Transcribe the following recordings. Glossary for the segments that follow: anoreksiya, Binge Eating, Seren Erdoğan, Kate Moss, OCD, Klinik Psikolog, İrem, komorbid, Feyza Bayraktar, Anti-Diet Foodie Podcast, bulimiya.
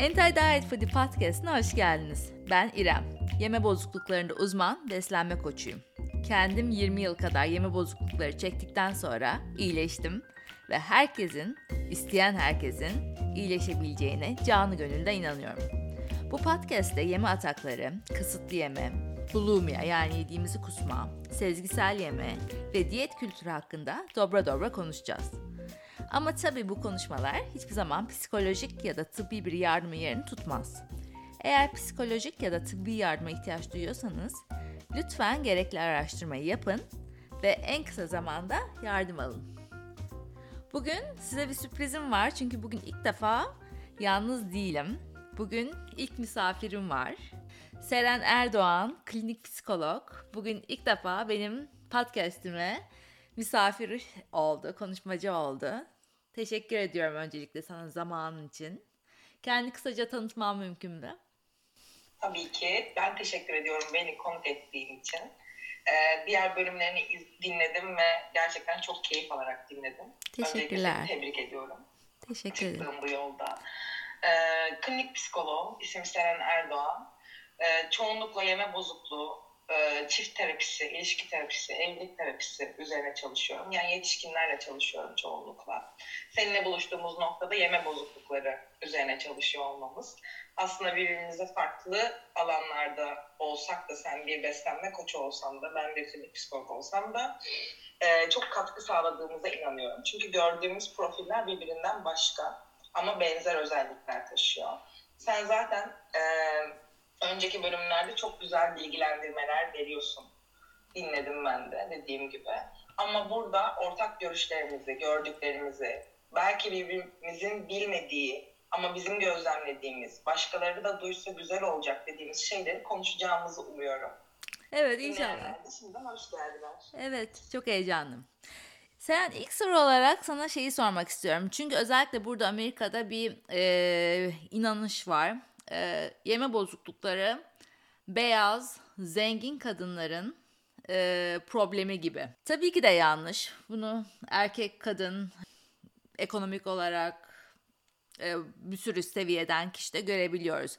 Anti-Diet Foodie Podcast'ına hoş geldiniz. Ben İrem. Yeme bozukluklarında uzman, beslenme koçuyum. Kendim 20 yıl kadar yeme bozuklukları çektikten sonra iyileştim ve herkesin, isteyen herkesin iyileşebileceğine canı gönülden inanıyorum. Bu podcast'te yeme atakları, kısıtlı yeme, bulimiya yani yediğimizi kusma, sezgisel yeme ve diyet kültürü hakkında dobra dobra konuşacağız. Ama tabii bu konuşmalar hiçbir zaman psikolojik ya da tıbbi bir yardımın yerini tutmaz. Eğer psikolojik ya da tıbbi yardıma ihtiyaç duyuyorsanız lütfen gerekli araştırmayı yapın ve en kısa zamanda yardım alın. Bugün size bir sürprizim var çünkü bugün ilk defa yalnız değilim. Bugün ilk misafirim var. Seren Erdoğan, klinik psikolog. Bugün ilk defa benim podcast'ime misafir oldu, konuşmacı oldu. Teşekkür ediyorum öncelikle sana zamanın için. Kendi kısaca tanıtmam mümkün mü? Tabii ki. Ben teşekkür ediyorum beni konuk ettiğin için. Diğer bölümlerini dinledim ve gerçekten çok keyif alarak dinledim. Teşekkürler. Tebrik ediyorum. Teşekkür ederim. Çıktığım bu yolda. Klinik psikolog, isim Seren Erdoğan. Çoğunlukla yeme bozukluğu, çift terapisi, ilişki terapisi, evlilik terapisi üzerine çalışıyorum. Yani yetişkinlerle çalışıyorum çoğunlukla. Seninle buluştuğumuz noktada yeme bozuklukları üzerine çalışıyor olmamız. Aslında birbirimize farklı alanlarda olsak da sen bir beslenme koçu olsan da ben bir klinik psikolog olsam da çok katkı sağladığımıza inanıyorum. Çünkü gördüğümüz profiller birbirinden başka ama benzer özellikler taşıyor. Sen zaten önceki bölümlerde çok güzel bilgilendirmeler veriyorsun. Dinledim ben de dediğim gibi. Ama burada ortak görüşlerimizi, gördüklerimizi, belki birbirimizin bilmediği ama bizim gözlemlediğimiz, başkaları da duysa güzel olacak dediğimiz şeyleri konuşacağımızı umuyorum. Evet inşallah. Şimdiden hoş geldiler. Evet çok heyecanlıyım. Sen ilk soru olarak sana şeyi sormak istiyorum. Çünkü özellikle burada Amerika'da bir inanış var. Yeme bozuklukları beyaz, zengin kadınların problemi gibi. Tabii ki de yanlış. Bunu erkek, kadın, ekonomik olarak bir sürü seviyeden kişi de görebiliyoruz.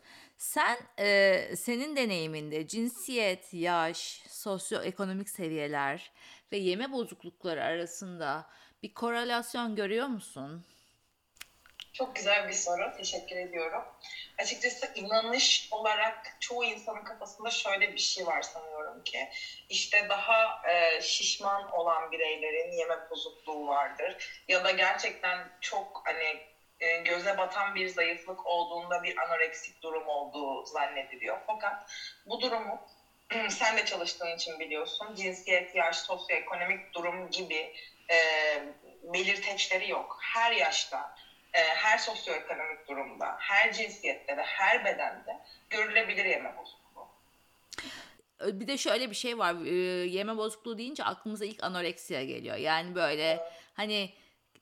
Senin deneyiminde cinsiyet, yaş, sosyoekonomik seviyeler ve yeme bozuklukları arasında bir korelasyon görüyor musun? Çok güzel bir soru. Teşekkür ediyorum. Açıkçası inanış olarak çoğu insanın kafasında şöyle bir şey var sanıyorum ki. İşte daha şişman olan bireylerin yeme bozukluğu vardır. Ya da gerçekten çok hani göze batan bir zayıflık olduğunda bir anoreksik durum olduğu zannediliyor. Fakat bu durumu sen de çalıştığın için biliyorsun. Cinsiyet, yaş, sosyoekonomik durum gibi belirteçleri yok. Her yaşta, her sosyoekonomik durumda, her cinsiyette ve her bedende görülebilir yeme bozukluğu. Bir de şöyle bir şey var. Yeme bozukluğu deyince aklımıza ilk anoreksiya geliyor. Yani böyle hani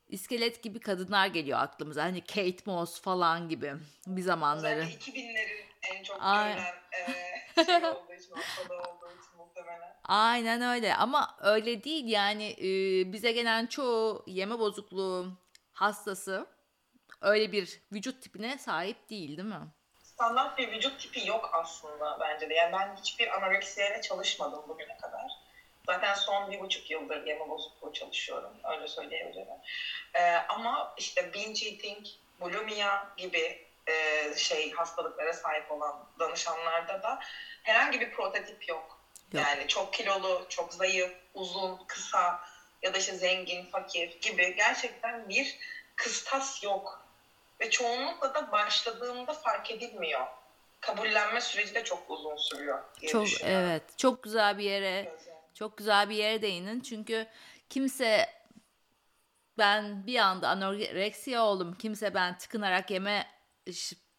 iskelet gibi kadınlar geliyor aklımıza. Hani Kate Moss falan gibi bir zamanları. Yani 2000'lerin en çok görülen şey olduğu için, ortada olduğu için muhtemelen. Aynen öyle ama öyle değil. Yani bize gelen çoğu yeme bozukluğu hastası öyle bir vücut tipine sahip değil mi? Standart bir vücut tipi yok aslında bence de. Yani ben hiçbir anoreksiyayla çalışmadım bugüne kadar. Zaten son 1,5 yıldır yeme bozukluğu çalışıyorum. Öyle söyleyebilirim. Ama işte binge eating, bulimiya gibi hastalıklara sahip olan danışanlarda da herhangi bir prototip yok. Yani çok kilolu, çok zayıf, uzun, kısa ya da işte zengin, fakir gibi gerçekten bir kıstas yok ve çoğunlukla da başladığında fark edilmiyor. Kabullenme süreci de çok uzun sürüyor. Çok güzel bir yere, çok güzel bir yere değinin çünkü kimse ben bir anda anoreksiya oldum, kimse ben tıkınarak yeme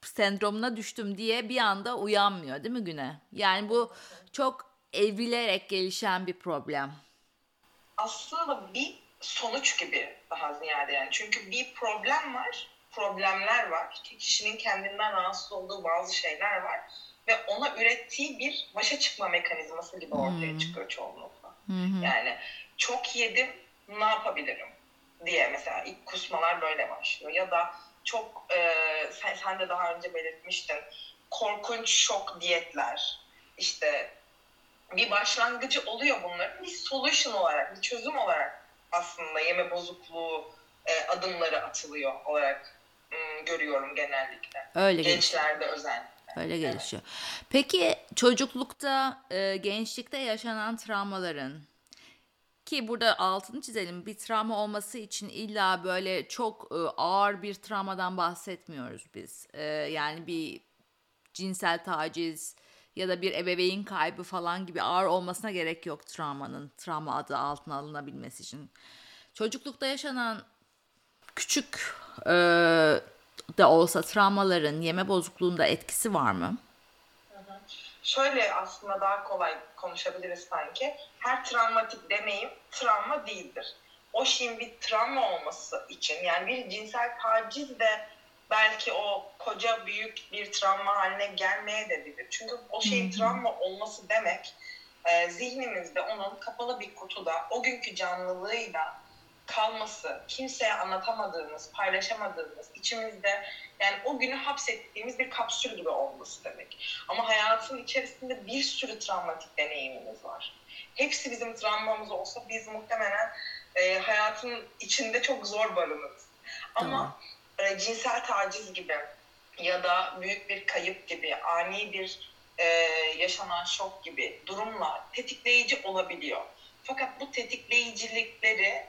sendromuna düştüm diye bir anda uyanmıyor değil mi güne? Yani bu çok evrilerek gelişen bir problem. Aslında bir sonuç gibi daha ziyade yani. Çünkü bir problem var, problemler var. Kişinin kendinden rahatsız olduğu bazı şeyler var. Ve ona ürettiği bir başa çıkma mekanizması gibi ortaya çıkıyor çoğunlukla. Hmm. Yani çok yedim, ne yapabilirim diye mesela ilk kusmalar böyle başlıyor. Ya da çok sen de daha önce belirtmiştin, korkunç şok diyetler, işte bir başlangıcı oluyor bunların, bir solution olarak, bir çözüm olarak aslında yeme bozukluğu adımları atılıyor olarak görüyorum genellikle. Öyle gençlerde özellikle. Öyle gelişiyor. Evet. Peki çocuklukta, gençlikte yaşanan travmaların, ki burada altını çizelim, bir travma olması için illa böyle çok ağır bir travmadan bahsetmiyoruz biz. Yani bir cinsel taciz ya da bir ebeveyn kaybı falan gibi ağır olmasına gerek yok travmanın, travma adı altına alınabilmesi için. Çocuklukta yaşanan küçük de olsa travmaların yeme bozukluğunda etkisi var mı? Şöyle aslında daha kolay konuşabiliriz sanki. Her travmatik deneyim travma değildir. O şeyin bir travma olması için, yani bir cinsel taciz de belki o koca büyük bir travma haline gelmeye de bilir. Çünkü o şeyin travma olması demek zihnimizde onun kapalı bir kutuda o günkü canlılığıyla kalması, kimseye anlatamadığımız, paylaşamadığımız, içimizde, yani o günü hapsettiğimiz bir kapsül gibi olması demek. Ama hayatın içerisinde bir sürü travmatik deneyimimiz var. Hepsi bizim travmamız olsa biz muhtemelen hayatın içinde çok zor barınırız. Ama cinsel taciz gibi ya da büyük bir kayıp gibi, ani bir yaşanan şok gibi durumlar tetikleyici olabiliyor. Fakat bu tetikleyicilikleri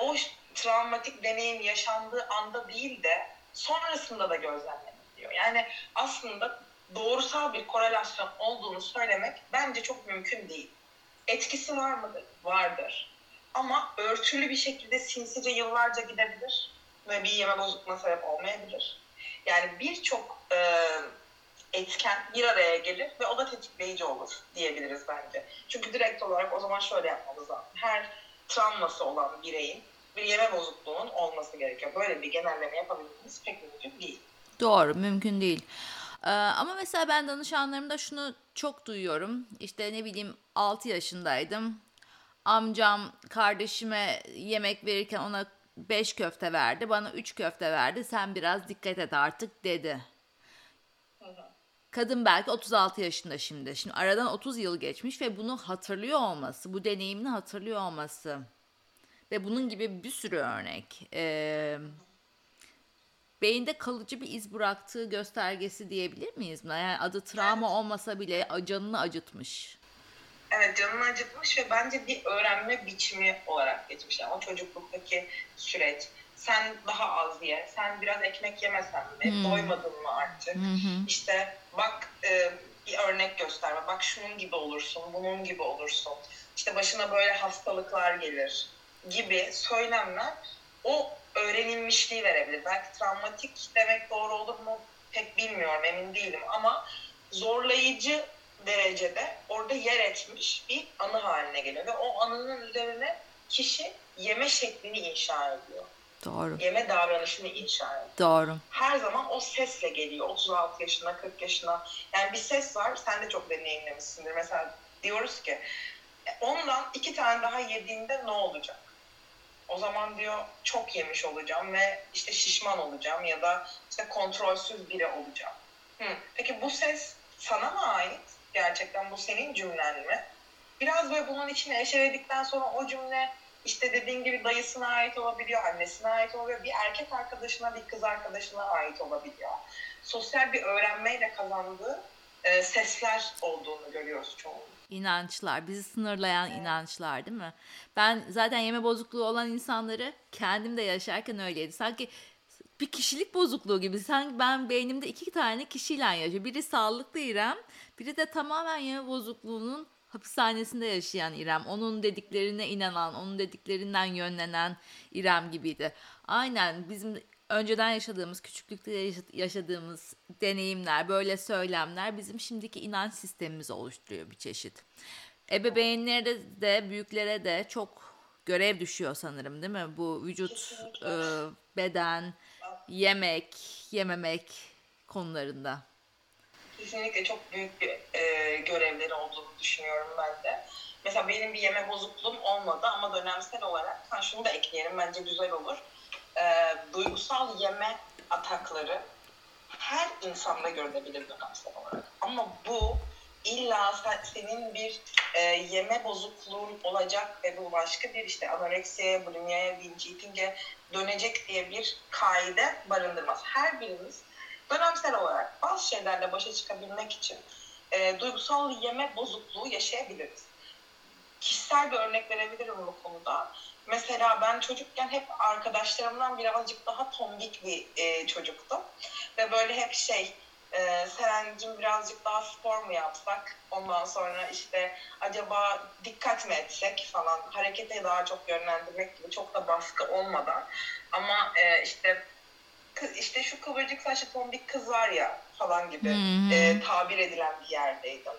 o travmatik deneyim yaşandığı anda değil de sonrasında da gözlemleniliyor. Yani aslında doğrusal bir korelasyon olduğunu söylemek bence çok mümkün değil. Etkisi var mıdır? Vardır. Ama örtülü bir şekilde sinsice yıllarca gidebilir ve bir yeme bozukluğuna sebep olmayabilir. Yani birçok etken bir araya gelir ve o da tetikleyici olur diyebiliriz bence. Çünkü direkt olarak o zaman şöyle yapmamız lazım. Her travması olan bireyin bir yeme bozukluğunun olması gerekiyor. Böyle bir genelleme yapabilmemiz pek mümkün değil. Doğru, mümkün değil. Ama mesela ben danışanlarımda şunu çok duyuyorum. İşte ne bileyim 6 yaşındaydım. Amcam kardeşime yemek verirken ona 5 köfte verdi. Bana 3 köfte verdi. Sen biraz dikkat et artık dedi. Kadın belki 36 yaşında şimdi. Şimdi aradan 30 yıl geçmiş ve bunu hatırlıyor olması, bu deneyimini hatırlıyor olması ve bunun gibi bir sürü örnek beyinde kalıcı bir iz bıraktığı göstergesi diyebilir miyiz buna? Yani adı travma olmasa bile canını acıtmış. Evet, canını acıtmış ve bence bir öğrenme biçimi olarak geçmiş. Yani o çocukluktaki süreç. Sen daha az ye, sen biraz ekmek yemesen mi, doymadın mı artık? İşte bak bir örnek gösterme, bak şunun gibi olursun, bunun gibi olursun. İşte başına böyle hastalıklar gelir gibi söylemler o öğrenilmişliği verebilir. Belki travmatik demek doğru olur mu pek bilmiyorum, emin değilim ama zorlayıcı derecede orada yer etmiş bir anı haline geliyor. Ve o anının üzerine kişi yeme şeklini inşa ediyor. Doğru. Yeme davranışını inşa ediyor. Doğru. Her zaman o sesle geliyor. 36 yaşına, 40 yaşına. Yani bir ses var. Sen de çok deneyimlemişsindir. Mesela diyoruz ki ondan 2 tane daha yediğinde ne olacak? O zaman diyor çok yemiş olacağım ve işte şişman olacağım ya da işte kontrolsüz biri olacağım. Peki bu ses sana mı ait? Gerçekten bu senin cümlen mi? Biraz böyle bunun içine eşeledikten sonra o cümle İşte dediğin gibi dayısına ait olabiliyor, annesine ait olabiliyor, bir erkek arkadaşına, bir kız arkadaşına ait olabiliyor. Sosyal bir öğrenmeyle kazandığı sesler olduğunu görüyoruz çoğunlukla. İnançlar, bizi sınırlayan inançlar değil mi? Ben zaten yeme bozukluğu olan insanları kendim de yaşarken öyleydi. Sanki bir kişilik bozukluğu gibi. Sanki ben beynimde 2 tane kişiyle yaşıyorum. Biri sağlıklı İrem, biri de tamamen yeme bozukluğunun hapishanesinde yaşayan İrem, onun dediklerine inanan, onun dediklerinden yönlenen İrem gibiydi. Aynen bizim önceden yaşadığımız, küçüklükte yaşadığımız deneyimler, böyle söylemler bizim şimdiki inanç sistemimizi oluşturuyor bir çeşit. Ebeveynlere de, büyüklere de çok görev düşüyor sanırım değil mi? Bu vücut, beden, yemek, yememek konularında. Kesinlikle çok büyük bir görevleri olduğunu düşünüyorum ben de. Mesela benim bir yeme bozukluğum olmadı ama dönemsel olarak şunu da ekleyelim, bence güzel olur. Duygusal yeme atakları her insanda görülebilir dönemsel olarak. Ama bu illa senin bir yeme bozukluğun olacak ve bu başka bir işte anoreksiyaya, bulimiyaya, binge eating'e dönecek diye bir kaide barındırmaz. Her birimiz dönemsel olarak bazı şeylerle başa çıkabilmek için duygusal yeme bozukluğu yaşayabiliriz. Kişisel bir örnek verebilirim bu konuda. Mesela ben çocukken hep arkadaşlarımdan birazcık daha tombik bir çocuktum. Ve böyle hep Serencim birazcık daha spor mu yapsak? Ondan sonra işte acaba dikkat mi etsek falan, harekete daha çok yönlendirmek gibi çok da baskı olmadan. Ama işte şu kıvırcık saçlı tombik kız var ya falan gibi tabir edilen bir yerdeydim.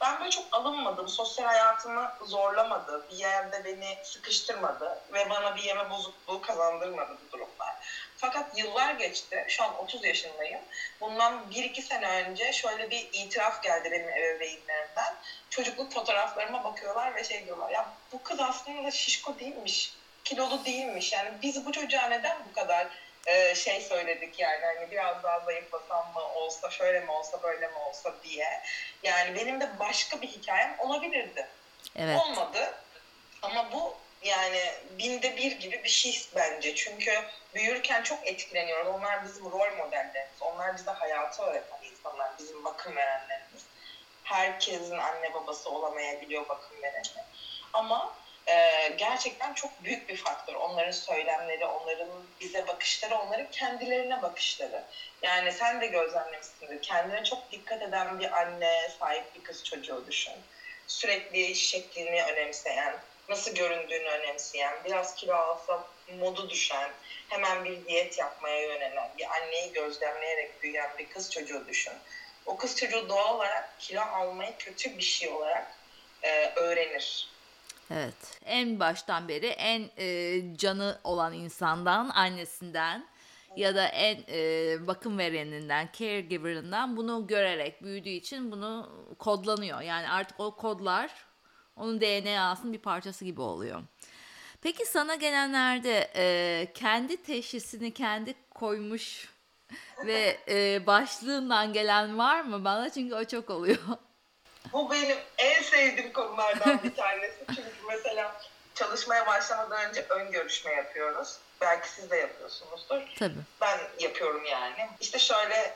Ben böyle çok alınmadım, sosyal hayatımı zorlamadı, bir yerde beni sıkıştırmadı ve bana bir yeme bozukluğu kazandırmadı bu durumlar. Fakat yıllar geçti, şu an 30 yaşındayım. Bundan 1-2 sene önce şöyle bir itiraf geldi benim ebeveynlerimden. Çocukluk fotoğraflarıma bakıyorlar ve diyorlar, ya bu kız aslında şişko değilmiş, kilolu değilmiş. Yani biz bu çocuğa neden bu kadar söyledik yani hani biraz daha zayıflasam mı olsa, şöyle mi olsa, böyle mi olsa diye. Yani benim de başka bir hikayem olabilirdi. Evet. Olmadı. Ama bu yani 1/1000 gibi bir şey bence. Çünkü büyürken çok etkileniyoruz. Onlar bizim rol modellerimiz. Onlar bize hayatı öğreten insanlar. Bizim bakım verenlerimiz. Herkesin anne babası olamayabiliyor bakım vereni. Ama gerçekten çok büyük bir faktör. Onların söylemleri, onların bize bakışları, onların kendilerine bakışları. Yani sen de gözlemlemişsindir. Kendine çok dikkat eden bir anne, sahip bir kız çocuğu düşün. Sürekli şeklini önemseyen, nasıl göründüğünü önemseyen, biraz kilo alsa modu düşen, hemen bir diyet yapmaya yönelen, bir anneyi gözlemleyerek büyüyen bir kız çocuğu düşün. O kız çocuğu doğal olarak kilo almayı kötü bir şey olarak öğrenir. Evet. En baştan beri en canı olan insandan, annesinden ya da en bakım vereninden, caregiver'ından bunu görerek büyüdüğü için bunu kodlanıyor. Yani artık o kodlar onun DNA'sının bir parçası gibi oluyor. Peki sana gelenlerde kendi teşhisini kendi koymuş ve başlığından gelen var mı? Bana çünkü o çok oluyor. Bu benim en sevdiğim konulardan bir tanesi. Çünkü mesela çalışmaya başlamadan önce ön görüşme yapıyoruz. Belki siz de yapıyorsunuzdur. Tabii. Ben yapıyorum yani. İşte şöyle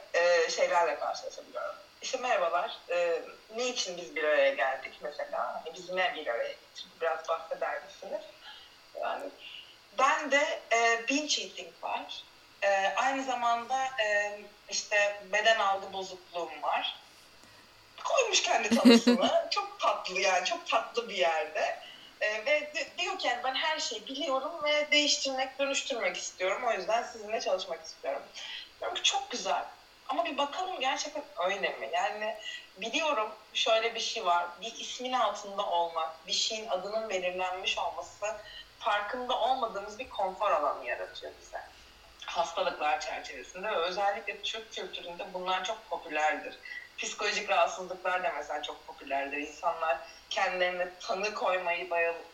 şeylerle karşılaşabiliyorum. İşte merhabalar, ne için biz bir araya geldik mesela? Bizi ne bir araya getirdi? Biraz bahseder misiniz? Yani ben de binge eating var. Aynı zamanda işte beden algı bozukluğum var. Koymuş kendi tanısını. Çok tatlı yani. Çok tatlı bir yerde. Ve diyor ki yani ben her şeyi biliyorum ve değiştirmek, dönüştürmek istiyorum. O yüzden sizinle çalışmak istiyorum. Diyorum ki çok güzel. Ama bir bakalım gerçekten öyle mi? Yani biliyorum şöyle bir şey var. Bir ismin altında olmak, bir şeyin adının belirlenmiş olması farkında olmadığımız bir konfor alanı yaratıyor bize. Hastalıklar çerçevesinde ve özellikle Türk kültüründe bunlar çok popülerdir. Psikolojik rahatsızlıklar da mesela çok popülerdir. İnsanlar kendilerine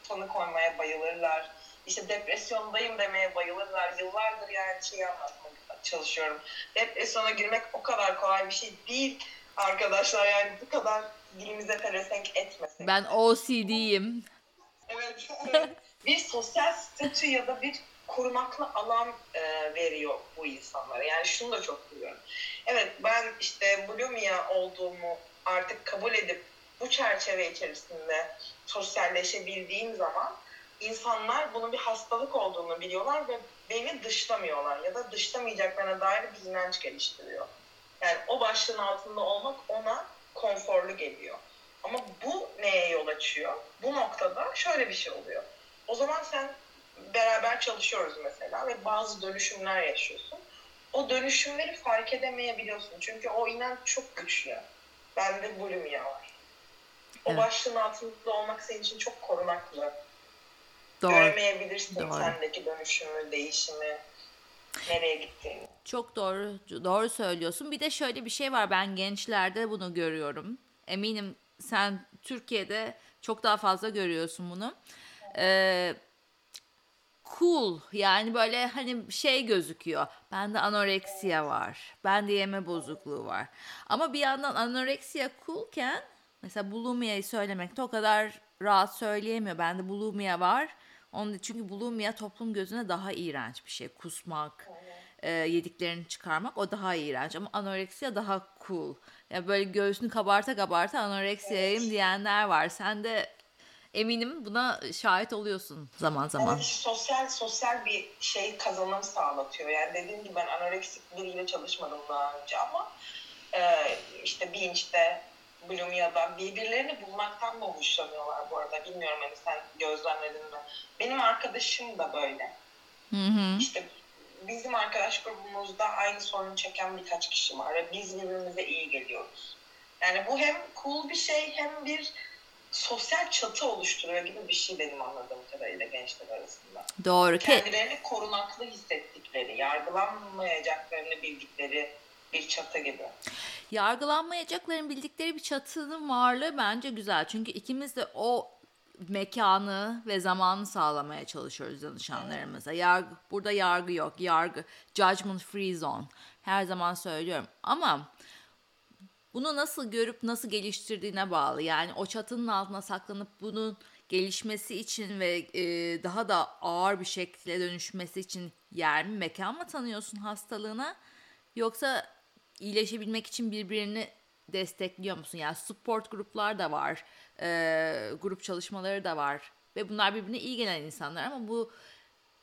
tanı koymaya bayılırlar. İşte depresyondayım demeye bayılırlar. Yıllardır yani anlatmaya çalışıyorum. Depresyona girmek o kadar kolay bir şey değil arkadaşlar. Yani bu kadar dilimize pelesenk etmesin. Ben OCD'yim. Evet. Bir sosyal statü ya da bir korumaklı alan veriyor bu insanlara. Yani şunu da çok duyuyorum. Evet ben işte bulimiya olduğumu artık kabul edip bu çerçeve içerisinde sosyalleşebildiğim zaman insanlar bunun bir hastalık olduğunu biliyorlar ve beni dışlamıyorlar ya da dışlamayacaklarına dair bir inanç geliştiriyor. Yani o başlığın altında olmak ona konforlu geliyor. Ama bu neye yol açıyor? Bu noktada şöyle bir şey oluyor. O zaman sen beraber çalışıyoruz mesela ve bazı dönüşümler yaşıyorsun. O dönüşümleri fark edemeyebiliyorsun. Çünkü o inanç çok güçlü. Bende bulimiya var. O başlığın altında olmak senin için çok korunaklı. Doğru. Göremeyebilirsin sendeki dönüşümü, değişimi, nereye gittiğini. Çok doğru söylüyorsun. Bir de şöyle bir şey var. Ben gençlerde bunu görüyorum. Eminim sen Türkiye'de çok daha fazla görüyorsun bunu. cool, yani böyle hani şey gözüküyor. Bende anoreksiya var. Bende yeme bozukluğu var. Ama bir yandan anoreksiya coolken mesela bulimiyayı söylemekte o kadar rahat söyleyemiyor. Bende bulimiya var. Çünkü bulimiya toplum gözüne daha iğrenç bir şey. Kusmak, yediklerini çıkarmak, o daha iğrenç. Ama anoreksiya daha cool. Yani böyle göğsünü kabarta kabarta anoreksiyayım diyenler var. Sen de eminim buna şahit oluyorsun zaman zaman. Evet, sosyal bir şey kazanım sağlatıyor. Yani dediğim gibi ben anoreksik biriyle çalışmadım daha önce ama işte Binge'de, Bulimia'da birbirlerini bulmaktan mı hoşlanıyorlar bu arada? Bilmiyorum, hani sen gözlemledin mi? Benim arkadaşım da böyle. Hı hı. İşte bizim arkadaş grubumuzda aynı sorunu çeken birkaç kişi var ve biz birbirimize iyi geliyoruz. Yani bu hem cool bir şey hem bir sosyal çatı oluşturuyor gibi bir şey benim anladığım kadarıyla gençler arasında. Doğru. Kendilerini korunaklı hissettikleri, yargılanmayacaklarını bildikleri bir çatı gibi. Yargılanmayacaklarını bildikleri bir çatının varlığı bence güzel. Çünkü ikimiz de o mekanı ve zamanı sağlamaya çalışıyoruz danışanlarımıza. Burada yargı yok. Judgment free zone. Her zaman söylüyorum. Ama bunu nasıl görüp nasıl geliştirdiğine bağlı. Yani o çatının altına saklanıp bunun gelişmesi için ve daha da ağır bir şekilde dönüşmesi için yer mi, mekan mı tanıyorsun hastalığına? Yoksa iyileşebilmek için birbirini destekliyor musun? Yani support gruplar da var, grup çalışmaları da var ve bunlar birbirine iyi gelen insanlar ama bu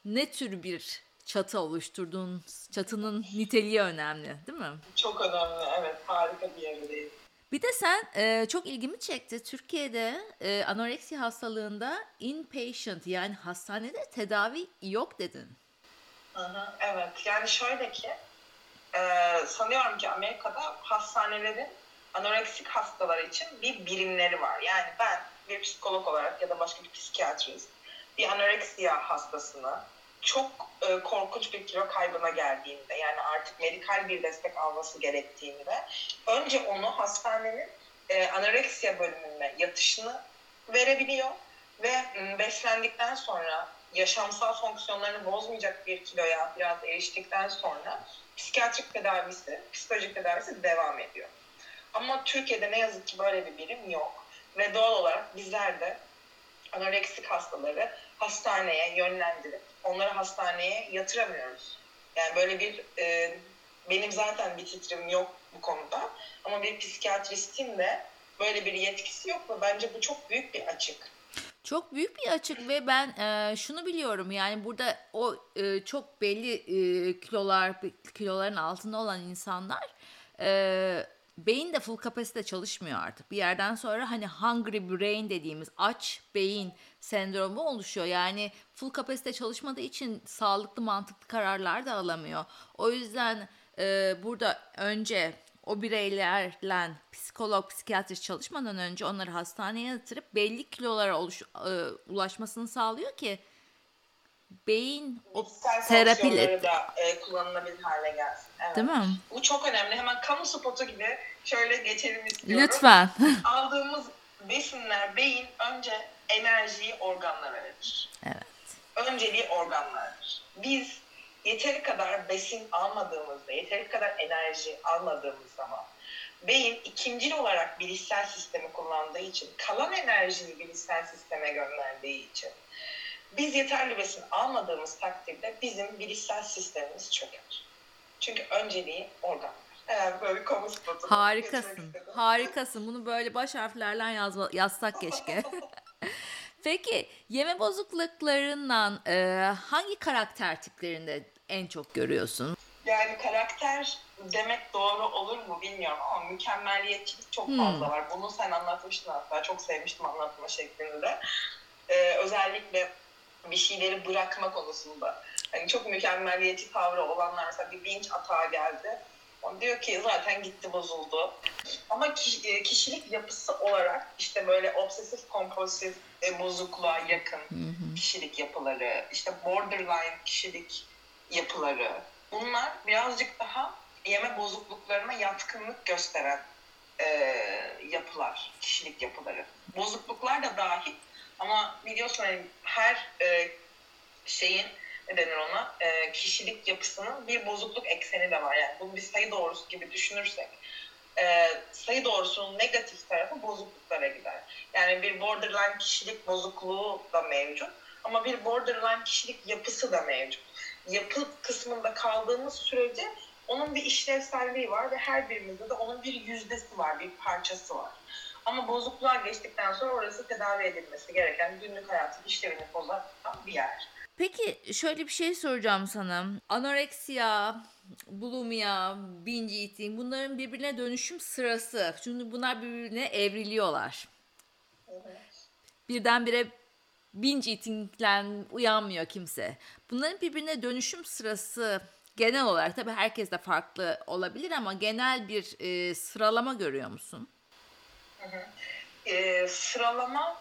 ne tür bir çatı oluşturduğun, çatının niteliği önemli değil mi? Çok önemli, evet, harika bir yerdeyiz. Bir de sen çok ilgimi çekti, Türkiye'de anoreksi hastalığında inpatient, yani hastanede tedavi yok dedin. Aha, evet, yani şöyle ki sanıyorum ki Amerika'da hastanelerin anoreksik hastalar için bir birimleri var. Yani ben bir psikolog olarak ya da başka bir psikiyatrist bir anoreksiya hastasını çok korkunç bir kilo kaybına geldiğinde, yani artık medikal bir destek alması gerektiğinde önce onu hastanenin anoreksiya bölümüne yatışını verebiliyor ve beslendikten sonra yaşamsal fonksiyonlarını bozmayacak bir kiloya biraz eriştikten sonra psikiyatrik tedavisi, psikolojik tedavisi devam ediyor. Ama Türkiye'de ne yazık ki böyle bir birim yok. Ve doğal olarak bizler de anoreksik hastaları hastaneye yönlendirip onları hastaneye yatıramıyoruz. Yani böyle bir, benim zaten bir titrim yok bu konuda ama bir psikiyatristin de böyle bir yetkisi yok ve bence bu çok büyük bir açık. Çok büyük bir açık ve ben şunu biliyorum, yani burada o çok belli kiloların altında olan insanlar beyin de full kapasite çalışmıyor artık. Bir yerden sonra hani hungry brain dediğimiz aç beyin sendromu oluşuyor. Yani full kapasite çalışmadığı için sağlıklı mantıklı kararlar da alamıyor. O yüzden burada önce o bireylerle psikolog, psikiyatrist çalışmadan önce onları hastaneye yatırıp belli kilolara ulaşmasını sağlıyor ki beyin o terapileri da kullanılabilir hale gelsin. Evet. Değil mi? Bu çok önemli. Hemen kamu spotu gibi şöyle geçelim istiyorum. Lütfen. Aldığımız besinler beyin önce enerjiyi organlara verir. Evet. Önceliği organlardır. Biz yeteri kadar besin almadığımızda, yeteri kadar enerji almadığımız zaman beyin ikincil olarak bilişsel sistemi kullandığı için, kalan enerjiyi bilişsel sisteme gönderdiği için biz yeterli besin almadığımız takdirde bizim bilişsel sistemimiz çöker. Çünkü önceliği organlar. Evet, böyle bir konu spotu. Harikasın, harikasın. Bunu böyle baş harflerle yazsak keşke. Peki yeme bozukluklarından hangi karakter tiplerinde en çok görüyorsun? Yani karakter demek doğru olur mu bilmiyorum ama mükemmeliyetçilik çok fazla var. Bunu sen anlatmıştın hatta, çok sevmiştim anlatma şeklinde. Özellikle bir şeyleri bırakma konusunda. Hani çok mükemmeliyetçi tavrı olanlar mesela bir binge atağa geldi. O diyor ki zaten gitti, bozuldu. Ama kişilik yapısı olarak işte böyle obsesif kompulsif bozukluğa yakın kişilik yapıları, işte borderline kişilik yapıları, bunlar birazcık daha yeme bozukluklarına yatkınlık gösteren yapılar, kişilik yapıları. Bozukluklar da dahil ama biliyorsun hani her şeyin, ne denir ona, kişilik yapısının bir bozukluk ekseni de var. Yani bunu bir sayı doğrusu gibi düşünürsek, sayı doğrusunun negatif tarafı bozukluklara gider. Yani bir borderline kişilik bozukluğu da mevcut ama bir borderline kişilik yapısı da mevcut. Yapı kısmında kaldığımız sürece onun bir işlevselliği var ve her birimizde de onun bir yüzdesi var, bir parçası var. Ama bozukluğa geçtikten sonra orası tedavi edilmesi gereken, günlük hayatın işlevini bozan bir yer. Peki şöyle bir şey soracağım sana. Anoreksiya, bulimiya, binge eating, bunların birbirine dönüşüm sırası. Çünkü bunlar birbirine evriliyorlar. Evet. Birdenbire binge eating'den uyanmıyor kimse. Bunların birbirine dönüşüm sırası genel olarak, tabii herkes de farklı olabilir ama genel bir sıralama görüyor musun? Sıralama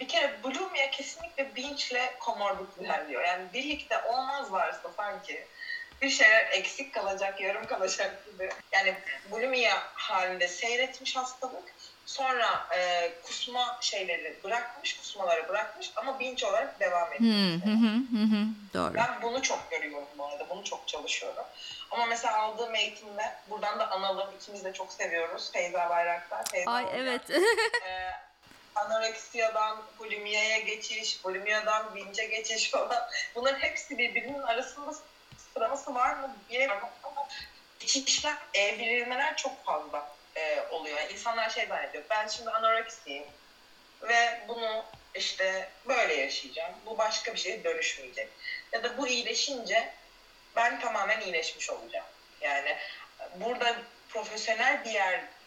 bir kere bulimiya kesinlikle binge'le komorbid ilerliyor. Yani birlikte olmazlarsa sanki bir şeyler eksik kalacak, yarım kalacak gibi. Yani bulimiya halinde seyretmiş hastalık, sonra kusma şeyleri bırakmış, kusmaları bırakmış ama binge olarak devam ediyor. Doğru. Ben bunu çok görüyorum bu arada, bunu çok çalışıyorum. Ama mesela aldığım eğitimde, buradan da analım, ikimiz de çok seviyoruz. Feyza Bayraktar, Feyza Bayraktar. Ay evet. Anoreksiyadan bulimiyaya geçiş, bulimiyadan binge'e geçiş falan. Bunların hepsi birbirinin arasında sırası var mı bilmiyorum ama geçişler, evrilmeler çok fazla oluyor. Yani insanlar şey zannediyor, ben şimdi anoreksiyim ve bunu işte böyle yaşayacağım, bu başka bir şeye dönüşmeyecek. Ya da bu iyileşince ben tamamen iyileşmiş olacağım. Yani burada profesyonel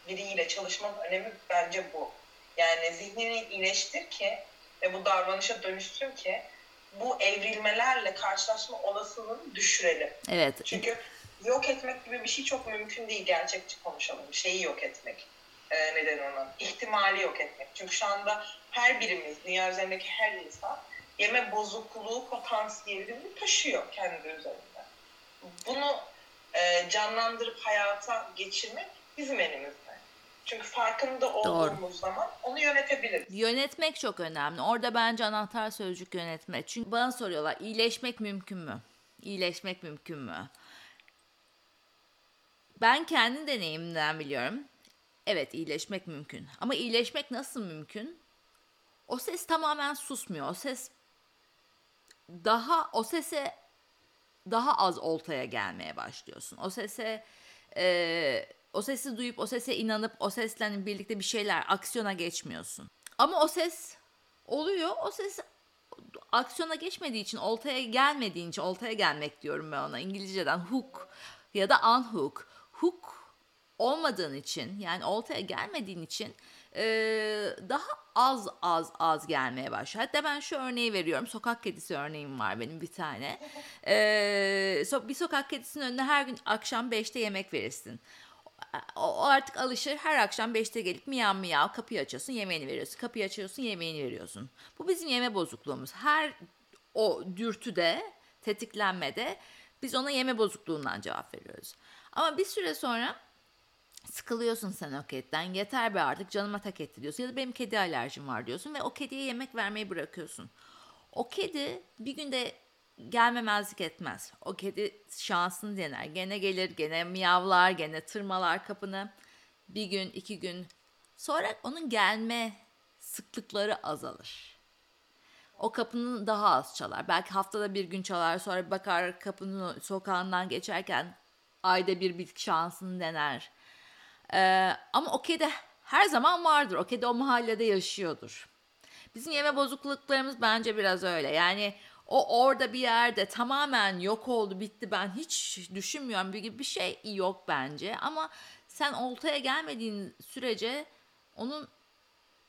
biriyle çalışmanın önemi bence bu. Yani zihnini iyileştir ki ve bu davranışa dönüşsün ki bu evrilmelerle karşılaşma olasılığını düşürelim. Evet. Çünkü yok etmek gibi bir şey çok mümkün değil, gerçekçi konuşalım. Şeyi yok etmek, neden ona? İhtimali yok etmek. Çünkü şu anda her birimiz, dünya üzerindeki her insan yeme bozukluğu potansiyelini taşıyor kendi üzerinde. Bunu canlandırıp hayata geçirmek bizim elimizde. Çünkü farkında olduğumuz zaman onu yönetebiliriz. Yönetmek çok önemli. Orada bence anahtar sözcük yönetmek. Çünkü bana soruyorlar, iyileşmek mümkün mü? İyileşmek mümkün mü? Ben kendi deneyimden biliyorum. Evet, iyileşmek mümkün. Ama iyileşmek nasıl mümkün? O ses tamamen susmuyor. O sese daha az oltaya gelmeye başlıyorsun. O sesi duyup, o sese inanıp, o sesle birlikte bir şeyler, aksiyona geçmiyorsun. Ama o ses oluyor, o ses aksiyona geçmediği için, oltaya gelmediği için, oltaya gelmek diyorum ben ona, İngilizceden hook ya da unhook. Hook olmadığın için, yani oltaya gelmediğin için daha az gelmeye başlıyor. Hatta ben şu örneği veriyorum. Sokak kedisi örneğim var benim bir tane. Bir sokak kedisinin önüne her gün akşam 5'te yemek verirsin. O artık alışır, her akşam 5'te gelip miyav miyav, kapıyı açıyorsun, yemeğini veriyorsun, kapıyı açıyorsun, yemeğini veriyorsun. Bu bizim yeme bozukluğumuz. Her o dürtüde, tetiklenmede biz ona yeme bozukluğundan cevap veriyoruz. Ama bir süre sonra sıkılıyorsun sen o kediden, yeter be artık, canıma tak etti diyorsun ya da benim kedi alerjim var diyorsun ve o kediye yemek vermeyi bırakıyorsun. O kedi bir günde gelmemezlik etmez. O kedi şansını dener. Gene gelir, gene miyavlar, gene tırmalar kapını. Bir gün, 2 gün sonra onun gelme sıklıkları azalır. O kapının daha az çalar. Belki haftada 1 gün çalar, sonra bakar kapının sokağından geçerken ayda bir şansını dener. Ama o kedi her zaman vardır. O kedi o mahallede yaşıyordur. Bizim yeme bozukluklarımız bence biraz öyle. Yani o orada bir yerde tamamen yok oldu, bitti, ben hiç düşünmüyorum gibi bir şey yok bence. Ama sen oltaya gelmediğin sürece onun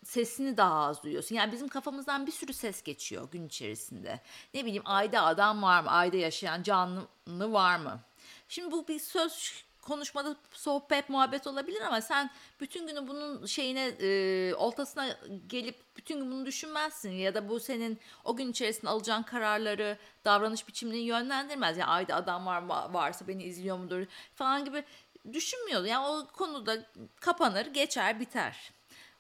sesini daha az duyuyorsun. Yani bizim kafamızdan bir sürü ses geçiyor gün içerisinde. Ne bileyim, ayda adam var mı? Ayda yaşayan canlı var mı? Şimdi bu bir söz, konuşmada sohbet, muhabbet olabilir ama sen bütün günü bunun oltasına gelip bütün gün bunu düşünmezsin ya da bu senin o gün içerisinde alacağın kararları, davranış biçimini yönlendirmez. Yani ayda adam varsa beni izliyor mudur falan gibi düşünmüyordu. Yani o konuda kapanır, geçer, biter.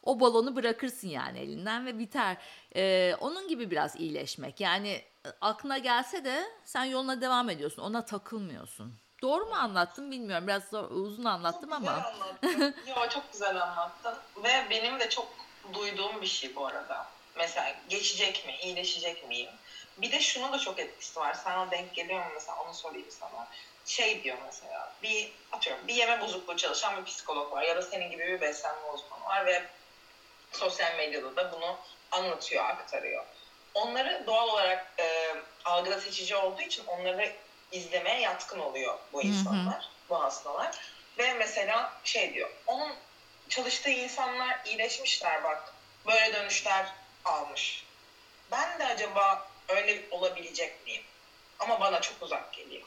o balonu bırakırsın yani elinden ve biter. Onun gibi biraz iyileşmek. Yani aklına gelse de sen yoluna devam ediyorsun. Ona takılmıyorsun. Doğru mu anlattım bilmiyorum. Biraz zor, uzun anlattım çok ama. Yo, çok güzel anlattın. Ve benim de çok duyduğum bir şey bu arada. Mesela geçecek mi, iyileşecek miyim? Bir de şunun da çok etkisi var. Sana denk geliyor mu mesela, onu sorayım sana. Şey diyor mesela, bir yeme bozukluğu çalışan bir psikolog var ya da senin gibi bir beslenme uzmanı var ve sosyal medyada da bunu anlatıyor, aktarıyor. Onları doğal olarak algıda seçici olduğu için onları izlemeye yatkın oluyor bu insanlar, bu hastalar. Ve mesela şey diyor, onun çalıştığı insanlar iyileşmişler bak, böyle dönüşler almış. Ben de acaba öyle olabilecek miyim? Ama bana çok uzak geliyor.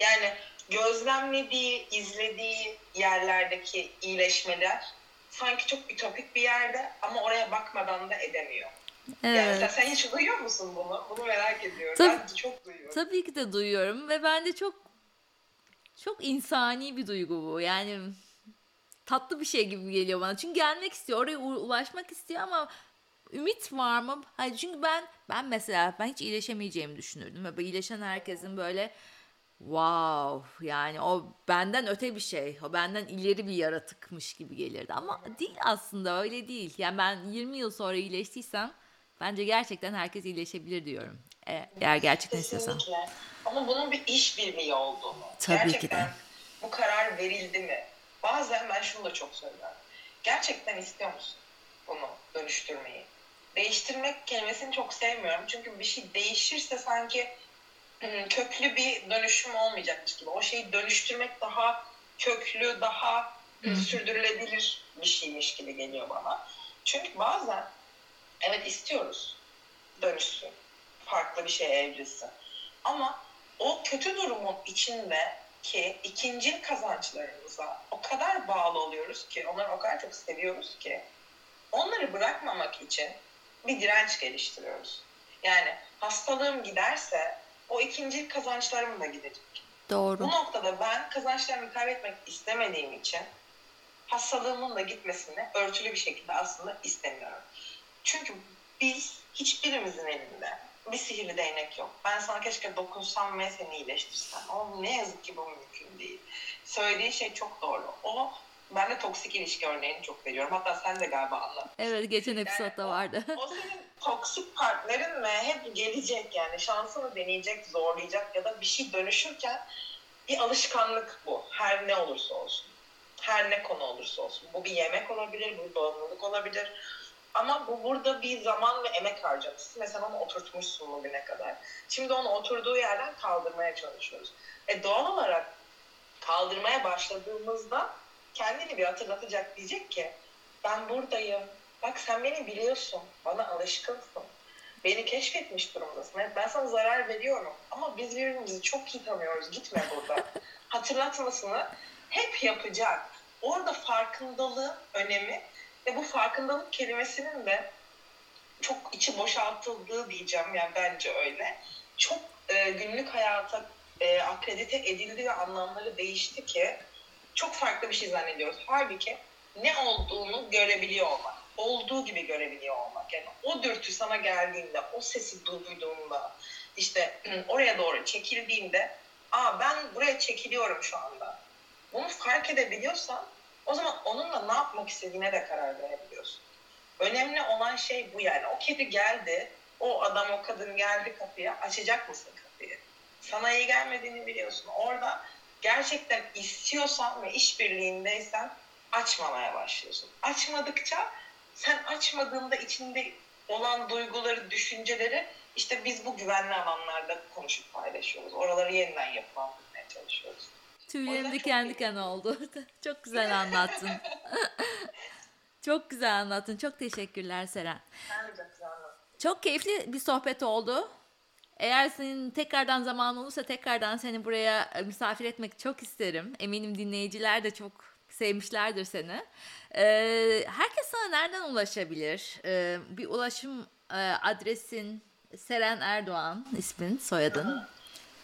Yani gözlemlediği, izlediği yerlerdeki iyileşmeler sanki çok ütopik bir yerde ama oraya bakmadan da edemiyor. Evet. Yani mesela sen hiç duyuyor musun bunu? Bunu merak ediyorum. Ben de çok duyuyorum. Tabii ki de duyuyorum ve bence çok çok insani bir duygu bu. Yani tatlı bir şey gibi geliyor bana. Çünkü gelmek istiyor, oraya ulaşmak istiyor ama ümit var mı? Hayır, çünkü ben mesela hiç iyileşemeyeceğimi düşünürdüm ve iyileşen herkesin böyle wow, yani o benden öte bir şey, o benden ileri bir yaratıkmış gibi gelirdi ama değil, aslında öyle değil. Yani ben 20 yıl sonra iyileştiysem bence gerçekten herkes iyileşebilir diyorum, eğer gerçekten istiyorsan. Ama bunun bir iş birliği olduğunu, tabii gerçekten ki de. Bu karar verildi mi? Bazen ben şunu da çok söylüyorum, gerçekten istiyor musun bunu dönüştürmeyi? Değiştirmek kelimesini çok sevmiyorum çünkü bir şey değişirse sanki köklü bir dönüşüm olmayacakmış gibi. O şeyi dönüştürmek daha köklü, daha sürdürülebilir bir şeymiş gibi geliyor bana. Çünkü bazen evet istiyoruz dönüşsün, farklı bir şeye evrilsin. Ama o kötü durumun içindeki ikinci kazançlarımıza o kadar bağlı oluyoruz ki, onları o kadar çok seviyoruz ki, onları bırakmamak için bir direnç geliştiriyoruz. Yani hastalığım giderse o ikinci kazançlarım da gidecek. Doğru. Bu noktada ben kazançlarımı kaybetmek istemediğim için hastalığımın da gitmesini örtülü bir şekilde aslında istemiyorum. Çünkü biz, hiçbirimizin elinde bir sihirli değnek yok. Ben sana keşke dokunsam ve seni iyileştirsem. Ama ne yazık ki bu mümkün değil. Söylediği şey çok doğru. Ben de toksik ilişki örneğini çok veriyorum. Hatta sen de galiba anlattın. Evet, geçen episodda yani vardı. O senin toksik partnerinle hep gelecek yani. Şansını deneyecek, zorlayacak ya da bir şey dönüşürken bir alışkanlık bu. Her ne olursa olsun. Her ne konu olursa olsun. Bu bir yemek olabilir, bu bir bağımlılık olabilir. Ama bu burada bir zaman ve emek harcamışsın. Mesela onu oturtmuşsun bugüne kadar. Şimdi onu oturduğu yerden kaldırmaya çalışıyoruz. Doğal olarak kaldırmaya başladığımızda kendini bir hatırlatacak, diyecek ki ben buradayım. Bak sen beni biliyorsun. Bana alışkınsın. Beni keşfetmiş durumdasın. Evet, ben sana zarar veriyorum. Ama biz birbirimizi çok iyi tanıyoruz. Gitme burada. Hatırlatmasını hep yapacak. Orada farkındalığın önemi ve bu farkındalık kelimesinin de çok içi boşaltıldığı diyeceğim. Yani bence öyle. Çok günlük hayata akredite edildi ve anlamları değişti ki çok farklı bir şey zannediyoruz. Halbuki ne olduğunu görebiliyor olmak. Olduğu gibi görebiliyor olmak. Yani o dürtü sana geldiğinde, o sesi duyduğunda, işte oraya doğru çekildiğinde, ben buraya çekiliyorum şu anda. Bunu fark edebiliyorsan o zaman onunla ne yapmak istediğine de karar verebiliyorsun. Önemli olan şey bu yani. O kedi geldi, o adam, o kadın geldi kapıya. Açacak mısın kapıyı? Sana iyi gelmediğini biliyorsun. Orada gerçekten istiyorsan ve işbirliğindeysen açmamaya başlıyorsun. Açmadıkça sen açmadığında içinde olan duyguları, düşünceleri işte biz bu güvenli alanlarda konuşup paylaşıyoruz. Oraları yeniden yapılandırmaya çalışıyoruz. Tüylerim diken diken oldu. Çok güzel anlattın. Çok güzel anlattın. Çok teşekkürler Seren. Ben de çok güzel anlattım. Çok keyifli bir sohbet oldu. Eğer senin tekrardan zaman olursa tekrardan seni buraya misafir etmek çok isterim. Eminim dinleyiciler de çok sevmişlerdir seni. Herkes sana nereden ulaşabilir? Bir ulaşım adresin, Seren Erdoğan ismin, soyadın.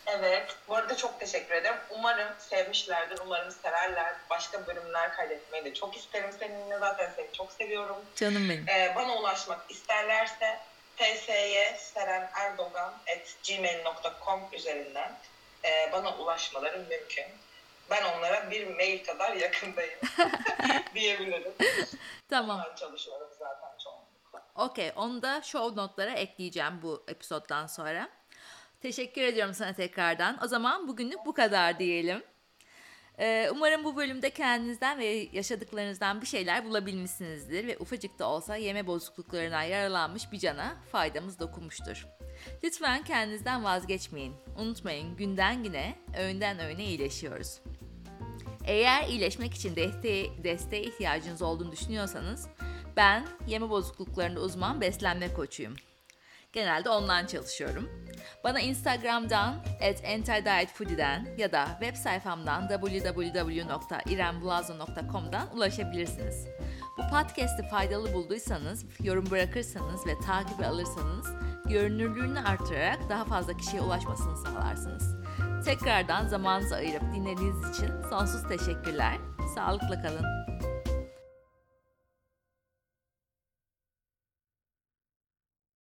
Evet. Bu arada çok teşekkür ederim. Umarım sevmişlerdir, umarım severler. Başka bölümler kaydetmeyi de çok isterim seninle. Zaten seni çok seviyorum. Canım benim. Bana ulaşmak isterlerse psyserenerdogan@gmail.com üzerinden bana ulaşmaları mümkün. Ben onlara bir mail kadar yakındayım diyebilirim. Tamam. Ondan çalışıyorum zaten çoğunlukla. Okey. Onu da show notlara ekleyeceğim bu episoddan sonra. Teşekkür ediyorum sana tekrardan. O zaman bugünlük bu kadar diyelim. Umarım bu bölümde kendinizden ve yaşadıklarınızdan bir şeyler bulabilmişsinizdir ve ufacık da olsa yeme bozukluklarından yaralanmış bir cana faydamız dokunmuştur. Lütfen kendinizden vazgeçmeyin. Unutmayın, günden güne, öğünden öğüne iyileşiyoruz. Eğer iyileşmek için desteğe ihtiyacınız olduğunu düşünüyorsanız, ben yeme bozukluklarında uzman beslenme koçuyum. Genelde online çalışıyorum. Bana Instagram'dan @anti-diet-foodie'den ya da web sayfamdan www.iremblazo.com'dan ulaşabilirsiniz. Bu podcast'i faydalı bulduysanız, yorum bırakırsanız ve takibe alırsanız görünürlüğünü artırarak daha fazla kişiye ulaşmasını sağlarsınız. Tekrardan zamanınızı ayırıp dinlediğiniz için sonsuz teşekkürler. Sağlıkla kalın.